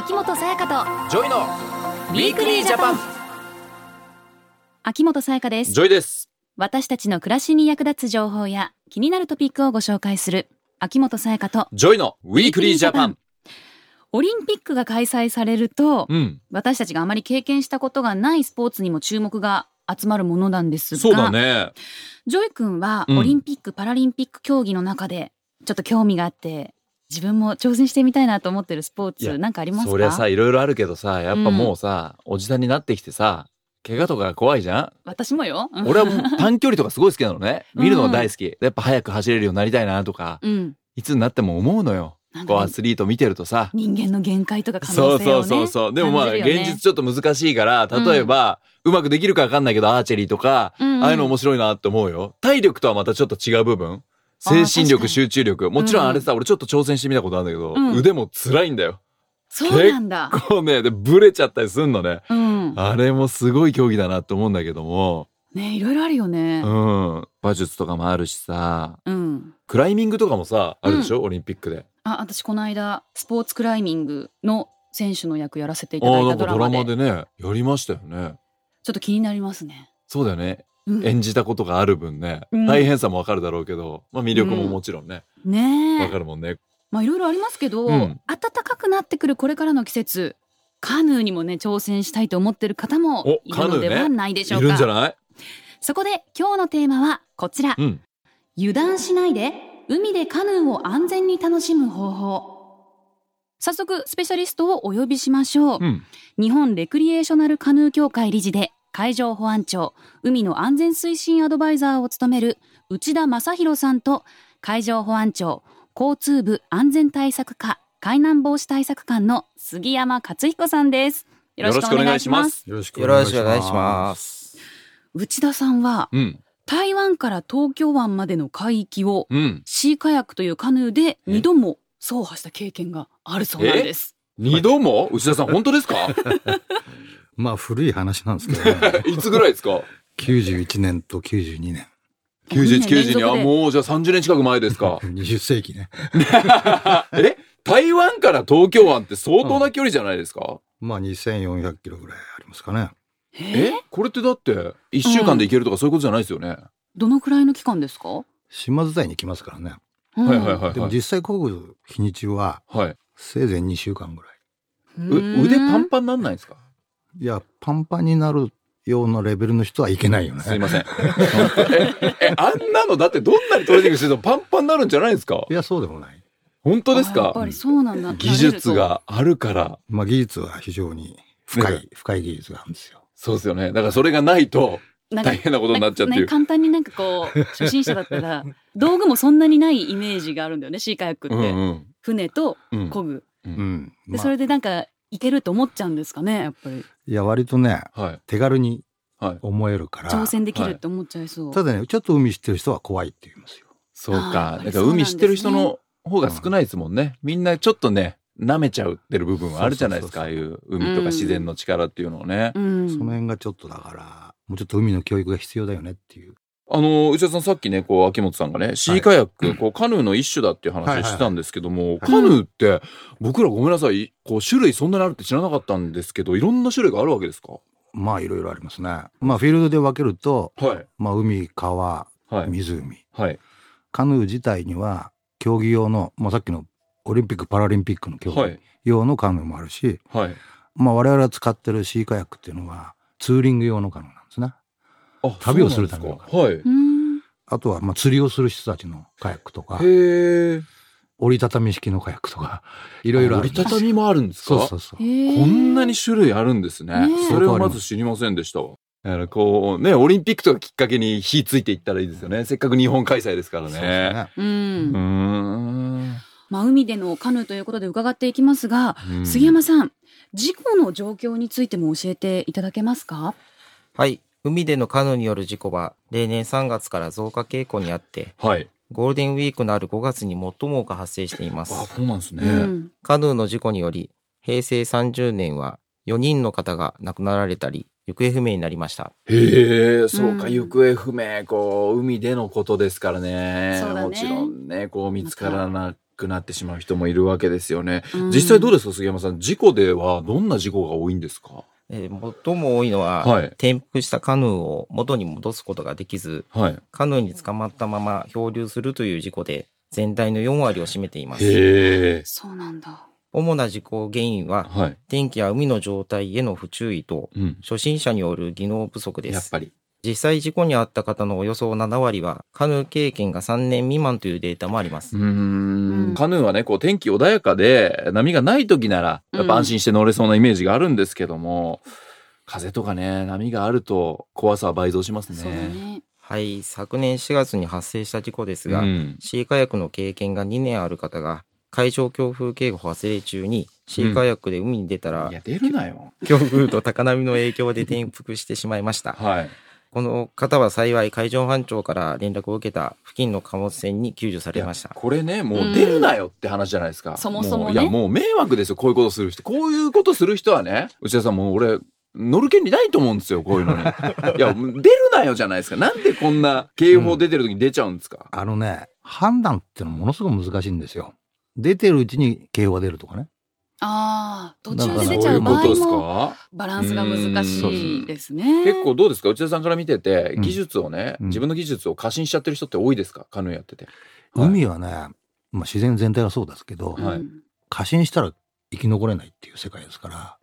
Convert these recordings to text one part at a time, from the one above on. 秋元才加とジョイのウィークリージャパン。秋元才加です。ジョイです。私たちの暮らしに役立つ情報や気になるトピックをご紹介する秋元才加とジョイのウィークリージャパン。オリンピックが開催されると、私たちがあまり経験したことがないスポーツにも注目が集まるものなんですが、そうだね、ジョイ君はオリンピック、パラリンピック競技の中でちょっと興味があって自分も挑戦してみたいなと思ってるスポーツなんかありますか？そりゃさ、いろいろあるけどさ、やっぱもうさ、おじさんになってきてさ、怪我とか怖いじゃん。私もよ俺はもう短距離とかすごい好きなのね見るのが大好き、やっぱ早く走れるようになりたいなとか、いつになっても思うのよ。こうアスリート見てるとさ、人間の限界とか可能性をね。そうでもまあ、現実ちょっと難しいから、例えば、うまくできるか分かんないけどアーチェリーとか、ああいうの面白いなって思うよ。体力とはまたちょっと違う部分、精神力、集中力、もちろんあれさ、俺ちょっと挑戦してみたことあるんだけど、腕も辛いんだよ。そうなんだ。結構ね、でブレちゃったりすんのね、あれもすごい競技だなと思うんだけどもね、いろいろあるよね。馬術とかもあるしさ、クライミングとかもさあるでしょ、オリンピックで。あ、私この間スポーツクライミングの選手の役やらせていただいたドラマでね、やりましたよね。ちょっと気になりますね。そうだよね、演じたことがある分ね、大変さもわかるだろうけど、魅力ももちろんね、わかるもんね。いろいろありますけど、暖かくなってくるこれからの季節、カヌーにもね挑戦したいと思ってる方もいるのではないでしょうか、いるんじゃない。そこで今日のテーマはこちら、油断しないで海でカヌーを安全に楽しむ方法。早速スペシャリストをお呼びしましょう、日本レクリエーショナルカヌー協会理事で海上保安庁海の安全推進アドバイザーを務める内田正弘さんと、海上保安庁交通部安全対策課海難防止対策官の杉山克彦さんです。よろしくお願いします。よろしくお願いします。内田さんは、台湾から東京湾までの海域を、シーカヤックというカヌーで2度も走破した経験があるそうなんです。2度も？内田さん本当ですか？まあ古い話なんですけどね。いつぐらいですか？91年と92年。91、92、あ、もうじゃあ30年近く前ですか。20世紀ね。え、台湾から東京湾って相当な距離じゃないですか。まあ2400キロぐらいありますかね。え、これってだって1週間で行けるとかそういうことじゃないですよね。どのくらいの期間ですか？島伝いに来ますからね。でも実際こぐ日にちは、せいぜい2週間ぐらい。腕パンパンなんないですか？いや、パンパンになるようなレベルの人はいけないよね。すいません。あんなのだってどんなにトレーニングしててもパンパンになるんじゃないですか？いや、そうでもない。本当ですか？やっぱりそうなんだ。技術があるから。まあ技術は非常に深い技術があるんですよ。そうですよね。だからそれがないと大変なことになっちゃってる。簡単になんかこう初心者だったら道具もそんなにないイメージがあるんだよね、シーカヤックって。船と漕ぐ、でそれでなんかいけると思っちゃうんですかね、やっぱり。いや、割とね、手軽に思えるから、挑戦できるって思っちゃいそう。ただね、ちょっと海知ってる人は怖いって言いますよ。そうか、だから海知ってる人の方が少ないですもんね。みんなちょっとね、舐めちゃうってる部分はあるじゃないですか。ああいう海とか自然の力っていうのをね、その辺がちょっとだから、もうちょっと海の教育が必要だよねっていう。内田さん、さっきね、こう秋元さんがね、シーカヤック、こうカヌーの一種だっていう話をしてたんですけども、カヌーって僕らごめんなさい、こう種類そんなにあるって知らなかったんですけど、いろんな種類があるわけですか？まあいろいろありますね。まあフィールドで分けると、まあ海、川、湖、カヌー自体には競技用の、まあさっきのオリンピックパラリンピックの競技用のカヌーもあるし、まあ我々が使ってるシーカヤックっていうのはツーリング用のカヌーなんですね。旅をするための、あとはまあ釣りをする人たちのカヤックとか、折りたたみ式のカヤックとか、いろいろあるんです。折りたたみもあるんですか？こんなに種類あるんですね。それはまず知りませんでした。だからこうね、オリンピックとかきっかけに火ついていったらいいですよね。せっかく日本開催ですからね。まあ海でのカヌーということで伺っていきますが、杉山さん、事故の状況についても教えていただけますか？はい、海でのカヌーによる事故は例年3月から増加傾向にあって、ゴールデンウィークのある5月に最も多く発生しています。あ、そうなんですね。カヌーの事故により平成30年は4人の方が亡くなられたり行方不明になりました。へえ、そうか、行方不明、こう海でのことですからね。そうだね、もちろんね、こう見つからなくなってしまう人もいるわけですよね。実際どうですか、杉山さん、事故ではどんな事故が多いんですか？最も多いのは、はい、転覆したカヌーを元に戻すことができず、はい、カヌーに捕まったまま漂流するという事故で全体の4割を占めています。へー、そうなんだ。主な事故原因は、はい、天気や海の状態への不注意と、うん、初心者による技能不足です。やっぱり実際事故に遭った方のおよそ7割はカヌー経験が3年未満というデータもあります。カヌーはね、こう天気穏やかで波がない時ならやっぱ安心して乗れそうなイメージがあるんですけども、うん、風とかね、波があると怖さは倍増しますね。そうだね。はい、昨年4月に発生した事故ですが、うん、シーカヤックの経験が2年ある方が海上強風警報発令中にシーカヤックで海に出たら、うん、いや出るなよ、強風と高波の影響で転覆してしまいました。はい、この方は幸い海上保安庁から連絡を受けた付近の貨物船に救助されました。これね、もう出るなよって話じゃないですか、うん、そもそもね。いや、もう迷惑ですよ、こういうことする人。こういうことする人はね、内田さん、もう俺乗る権利ないと思うんですよ、こういうのに。いや、出るなよじゃないですか。なんでこんな警報出てる時に出ちゃうんですか、うん、あのね、判断ってのものすごく難しいんですよ。出てるうちに警報が出るとかね。ああ、途中で出ちゃう場合もバランスが難しいですね。結構どうですか、内田さんから見てて、技術をね、うん、自分の技術を過信しちゃってる人って多いですか、カヌーやってて。海はね、まあ、自然全体がそうですけど、はい、過信したら生き残れないっていう世界ですから、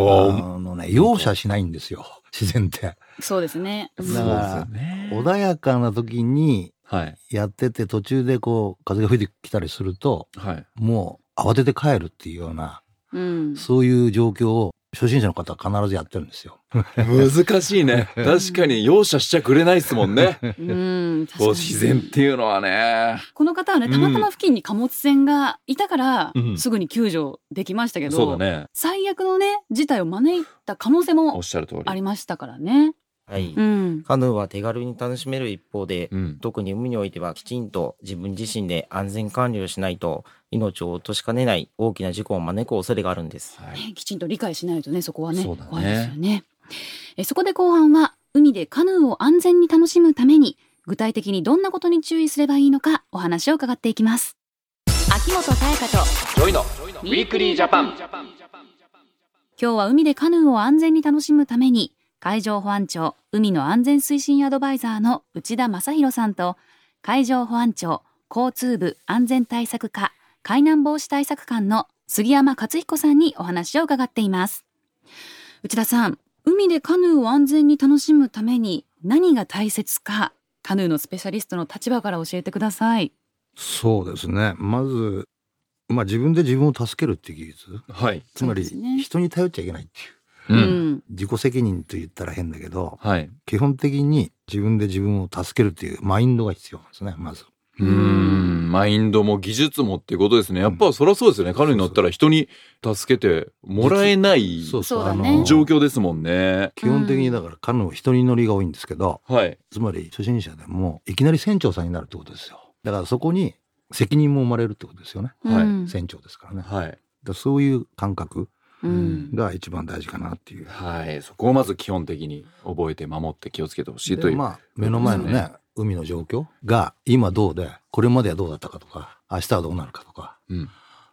うん、あのね、容赦しないんですよ、自然って。そうですね。だから穏やかな時にやってて、途中でこう風が吹いてきたりすると、はい、もう慌てて帰るっていうような、うん、そういう状況を初心者の方は必ずやってるんですよ。難しいね。確かに容赦しちゃくれないですもんね。うん、確かに。自然っていうのはね。この方はね、たまたま付近に貨物船がいたから、うん、すぐに救助できましたけど、そうだね、最悪のね、事態を招いた可能性もありましたからね。はい、うん、カヌーは手軽に楽しめる一方で、うん、特に海においてはきちんと自分自身で安全管理をしないと命を落としかねない大きな事故を招く恐れがあるんです、はい。きちんと理解しないとね、そこはね、怖いですよね。そこで後半は、海でカヌーを安全に楽しむために具体的にどんなことに注意すればいいのか、お話を伺っていきます。秋元才加とジョイのウィークリージャパン。今日は海でカヌーを安全に楽しむために、海上保安庁海の安全推進アドバイザーの内田正弘さんと、海上保安庁交通部安全対策課海難防止対策官の杉山勝彦さんにお話を伺っています。内田さん、海でカヌーを安全に楽しむために何が大切か、カヌーのスペシャリストの立場から教えてください。そうですね、まず、まあ、自分で自分を助けるっていう技術、はい、つまり、ね、人に頼っちゃいけないっていう、うん、自己責任と言ったら変だけど、はい、基本的に自分で自分を助けるというマインドが必要なんですね、まず。マインドも技術もっていうことですね。やっぱそりゃそうですよね、カヌーに乗ったら人に助けてもらえない状況ですもんね。基本的にだからカヌーは人に乗りが多いんですけど、はい、つまり初心者でもいきなり船長さんになるってことですよ。だからそこに責任も生まれるってことですよね、はい、船長ですからね、はい、だからそういう感覚が一番大事かなっていう、はい、そこをまず基本的に覚えて守って気をつけてほしいという、まあ、目の前のね、海の状況が今どうで、これまではどうだったかとか、明日はどうなるかとか、うん、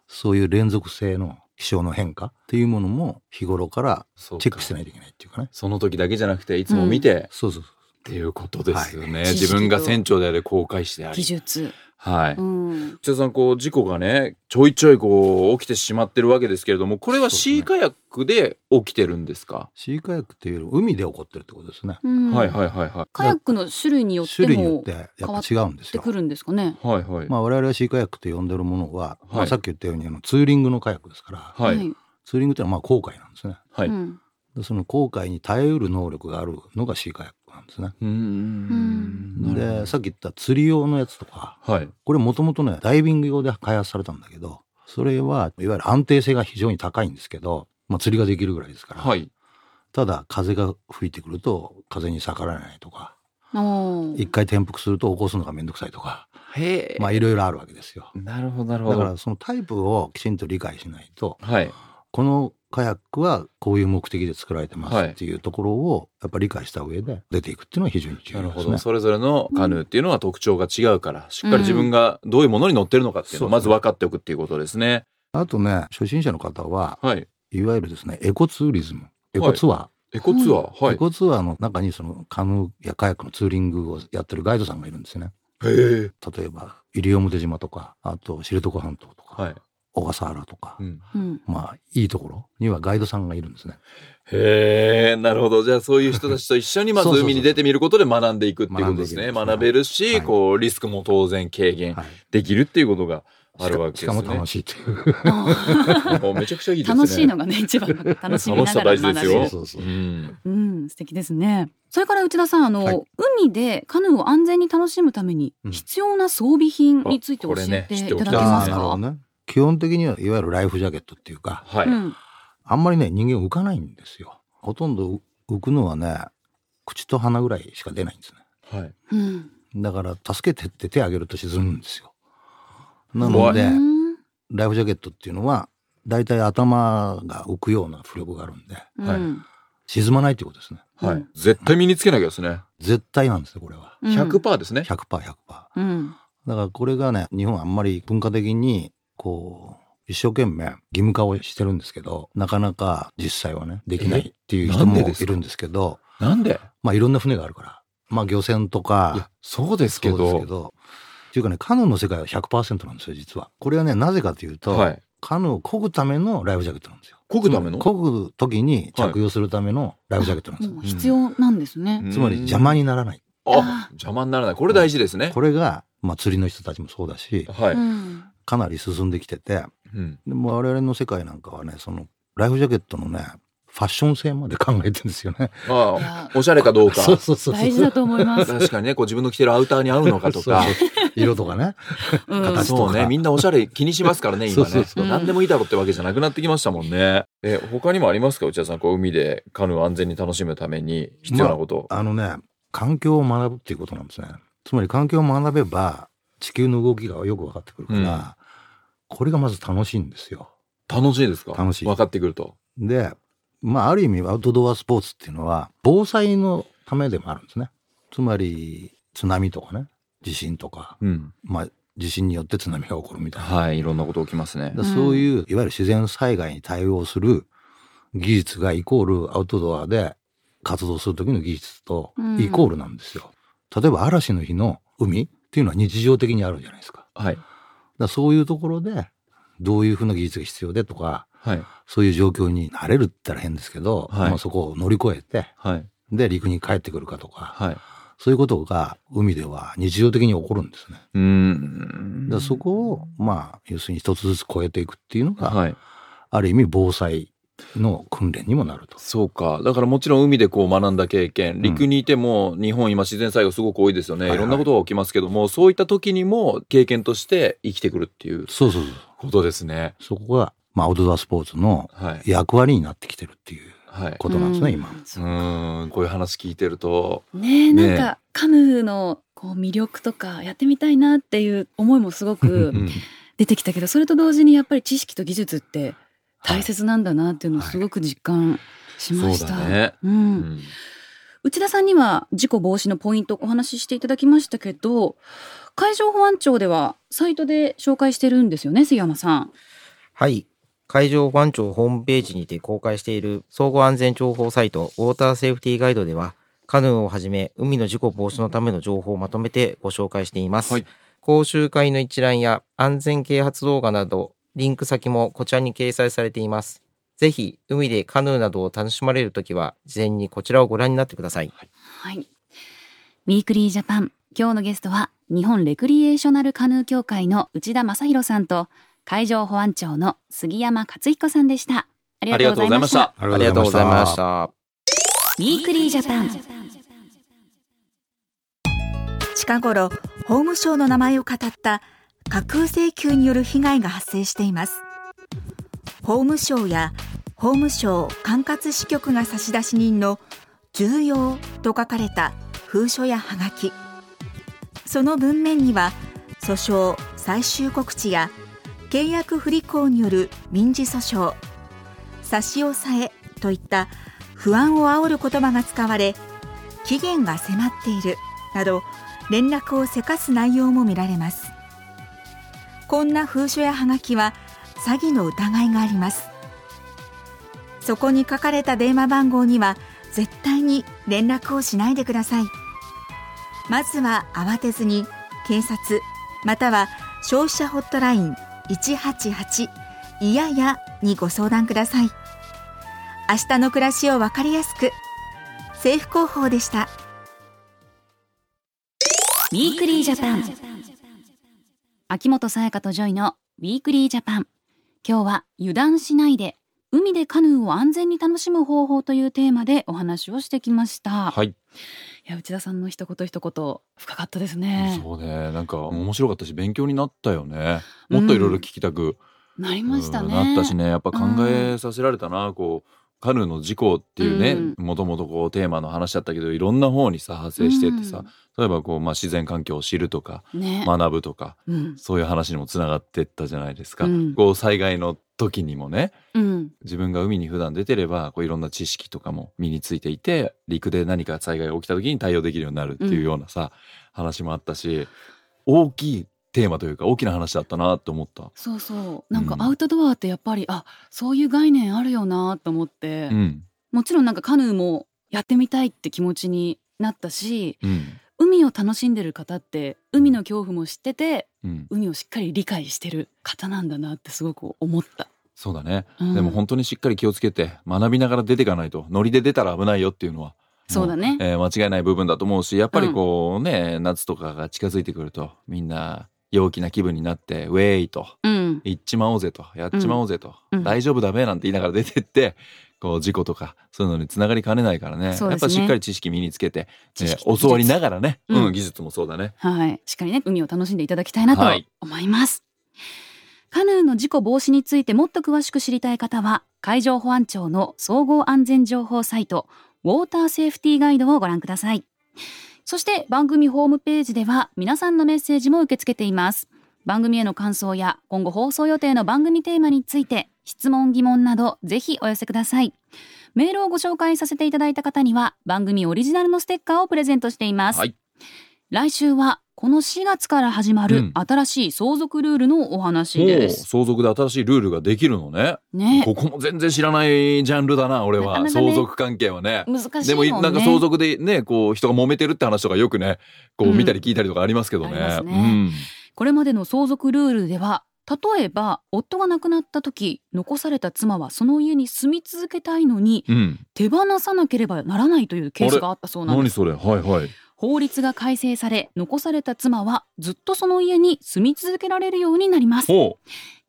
そういう連続性の気象の変化っていうものも日頃からチェックしてないといけないっていうかね。その時だけじゃなくていつも見て、うん、そうそうそうっていうことですよね、はい、自分が船長であれ、航海士であれ、技術、はい、うん、内田さん、こう事故がねちょいちょいこう起きてしまってるわけですけれども、これはシーカヤックで起きてるんですか？シーカヤックっていうより海で起こってるってことですね、うん、はいはいはいはい。カヤックの種類によっても変わってくるんですかね、はいはい。まあ、我々はシーカヤックと呼んでるものは、はい、まあ、さっき言ったようにツーリングのカヤックですから、はい、ツーリングってのはまあ航海なんですね、はい、うん、その航海に耐えうる能力があるのがシーカヤックなんですね。で、さっき言った釣り用のやつとか、はい、これもともとねダイビング用で開発されたんだけど、それはいわゆる安定性が非常に高いんですけど、まあ、釣りができるぐらいですから、はい、ただ風が吹いてくると風に逆らえないとか、一回転覆すると起こすのがめんどくさいとか、まあいろいろあるわけですよ。なるほどなるほど。だからそのタイプをきちんと理解しないと、はい、このカヤックはこういう目的で作られてますっていうところをやっぱり理解した上で出ていくっていうのは非常に重要ですね。なるほど。それぞれのカヌーっていうのは特徴が違うから、しっかり自分がどういうものに乗ってるのかっていうのをまず分かっておくっていうことですね。あとね、初心者の方は、はい、いわゆるですね、エコツーリズム、エコツアー、はい、エコツアー、はい、エコツアーの中にそのカヌーやカヤックのツーリングをやってるガイドさんがいるんですよね。例えば西表島とか、あと知床半島とか、はい、小笠原とか、うん、まあいいところにはガイドさんがいるんですね。へー、なるほど。じゃあそういう人たちと一緒にまず海に出てみることで学んでいくっていうことですね。学べるし、はい、こうリスクも当然軽減できるっていうことがあるわけですね。しかも楽しいというもうめちゃくちゃいいですね。楽しいのがね一番、楽しみながら学べる。楽しさ大事ですよ。そうそうそう、うん、素敵ですね。それから内田さん、はい、海でカヌーを安全に楽しむために必要な装備品について教えていただけますか？基本的にはいわゆるライフジャケットっていうか、はい、あんまりね人間浮かないんですよ。ほとんど浮くのはね口と鼻ぐらいしか出ないんですね、はい、だから助けてって手を挙げると沈むんですよ。なのでライフジャケットっていうのはだいたい頭が浮くような浮力があるんで、はい、沈まないっていうことですね、はい、絶対身につけなきゃですね。絶対なんですね、これは 100% ですね。 100%100%、うん、だからこれがね日本はあんまり文化的にこう一生懸命義務化をしてるんですけど、なかなか実際はねできないっていう人もいるんですけど、なんで？まあいろんな船があるから、まあ漁船とかそうですけどっていうかね、カヌーの世界は 100% なんですよ実は。これはねなぜかというと、はい、カヌーを漕ぐためのライフジャケットなんですよ。漕ぐための？漕ぐ時に着用するためのライフジャケットなんですよ。はい、必要なんですね。つまり邪魔にならない。あ、邪魔にならない。これ大事ですね。これがまあ釣りの人たちもそうだし。はい。かなり進んできてて、でも我々の世界なんかはねそのライフジャケットのねファッション性まで考えてるんですよね。ああ、おしゃれかどうかそうそうそうそう、大事だと思います。確かにね、こう自分の着てるアウターに合うのかとか色とかね形とか、そうね、みんなおしゃれ気にしますからね今ね。そうそうそう、何でもいいだろうってわけじゃなくなってきましたもんね。他にもありますか、内田さん、こう海でカヌーを安全に楽しむために必要なこと、まあ、環境を学ぶっていうことなんですね。つまり環境を学べば地球の動きがよく分かってくるから、これがまず楽しいんですよ。楽しいですか？楽しい。分かってくると。で、まあある意味アウトドアスポーツっていうのは防災のためでもあるんですね。つまり津波とかね、地震とか、まあ地震によって津波が起こるみたいな。はい、いろんなこと起きますね。そういういわゆる自然災害に対応する技術がイコールアウトドアで活動する時の技術とイコールなんですよ。例えば嵐の日の海っていうのは日常的にあるじゃないですか。はい。だそういうところでどういうふうな技術が必要でとか、はい、そういう状況になれるって言ったら変ですけど、はい、まあ、そこを乗り越えて、はい、で陸に帰ってくるかとか、はい、そういうことが海では日常的に起こるんですね。だそこをまあ要するに一つずつ越えていくっていうのが、はい、ある意味防災の訓練にもなると。そうか。だからもちろん海でこう学んだ経験、陸にいても、日本今自然災害すごく多いですよね、はいはい、いろんなことが起きますけども、そういった時にも経験として生きてくるっていうことですね。そうそうそう。そこが、まあ、アウトドアスポーツの役割になってきてるっていうことなんですね、はい、今。こういう話聞いてるとねえ、なんかカヌーのこう魅力とかやってみたいなっていう思いもすごく出てきたけど、それと同時にやっぱり知識と技術って大切なんだなっていうのをすごく実感しました。はい、そうだね。うん。内田さんには事故防止のポイントをお話ししていただきましたけど、海上保安庁ではサイトで紹介してるんですよね、杉山さん。はい。海上保安庁ホームページにて公開している総合安全情報サイト、ウォーターセーフティーガイドでは、カヌーをはじめ海の事故防止のための情報をまとめてご紹介しています。はい、講習会の一覧や安全啓発動画など、リンク先もこちらに掲載されています。ぜひ海でカヌーなどを楽しまれるときは事前にこちらをご覧になってください。はい。ウィークリージャパン、今日のゲストは日本レクリエーショナルカヌー協会の内田正弘さんと海上保安庁の杉山勝彦さんでした。ありがとうございました。ありがとうございました。ウィークリージャパン。近頃法務省の名前を語った架空請求による被害が発生しています。法務省や法務省管轄支局が差出人の重要と書かれた封書やはがき、その文面には訴訟最終告知や契約不履行による民事訴訟、差し押さえといった不安を煽る言葉が使われ、期限が迫っているなど連絡をせかす内容も見られます。こんな封書やはがきは詐欺の疑いがあります。そこに書かれた電話番号には絶対に連絡をしないでください。まずは慌てずに警察または消費者ホットライン188いややにご相談ください。明日の暮らしを分かりやすく、政府広報でした。ウィークリージャパン、秋元才加とジョイのウィークリージャパン、今日は油断しないで海でカヌーを安全に楽しむ方法というテーマでお話をしてきました。はい。いや、内田さんの一言一言深かったですね。そうね、なんか面白かったし勉強になったよね。もっといろいろ聞きたく、なりましたね。なったしね、やっぱ考えさせられたな。こうカヌーの事故っていうね、もともとこうテーマの話だったけど、いろんな方にさ発生してってさ、例えばこう、自然環境を知るとか、ね、学ぶとか、そういう話にもつながってったじゃないですか、こう災害の時にもね、自分が海に普段出てればこういろんな知識とかも身についていて、陸で何か災害が起きた時に対応できるようになるっていうようなさ、話もあったし、大きいテーマというか大きな話だったなと思った。そうそう、なんかアウトドアってやっぱり、あ、そういう概念あるよなと思って、もちろんなんかカヌーもやってみたいって気持ちになったし、海を楽しんでる方って海の恐怖も知ってて、海をしっかり理解してる方なんだなってすごく思った。そうだね、でも本当にしっかり気をつけて学びながら出ていかないと、ノリで出たら危ないよっていうのはそうだね、間違いない部分だと思うし、やっぱりこうね、夏とかが近づいてくるとみんな陽気な気分になってウェイと、行っちまおうぜと、やっちまおうぜと、大丈夫だべなんて言いながら出てってこう事故とかそういうのにつながりかねないから ね、やっぱしっかり知識身につけて、教わりながらね、技術もそうだね、しっかりね海を楽しんでいただきたいなと思います、カヌーの事故防止についてもっと詳しく知りたい方は、海上保安庁の総合安全情報サイトウォーターセーフティーガイドをご覧ください。そして番組ホームページでは皆さんのメッセージも受け付けています。番組への感想や今後放送予定の番組テーマについて、質問疑問などぜひお寄せください。メールをご紹介させていただいた方には番組オリジナルのステッカーをプレゼントしています、来週はこの4月から始まる新しい相続ルールのお話です、相続で新しいルールができるの ね。ここも全然知らないジャンルだな俺は。なかなか、相続関係はね難しいもんね。でもなんか相続でね、こう人が揉めてるって話とかよくね、こう見たり聞いたりとかありますけど ね、これまでの相続ルールでは、例えば夫が亡くなった時、残された妻はその家に住み続けたいのに、手放さなければならないというケースがあったそうなんです。何それ、法律が改正され、残された妻はずっとその家に住み続けられるようになります。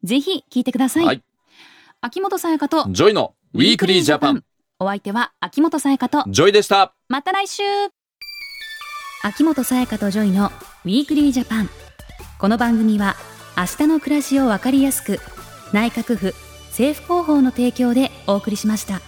ぜひ聞いてください、秋元才加とジョイのウィークリージャパン。お相手は秋元才加とジョイでした。また来週。秋元才加とジョイのウィークリージャパン。この番組は明日の暮らしをわかりやすく、内閣府政府広報の提供でお送りしました。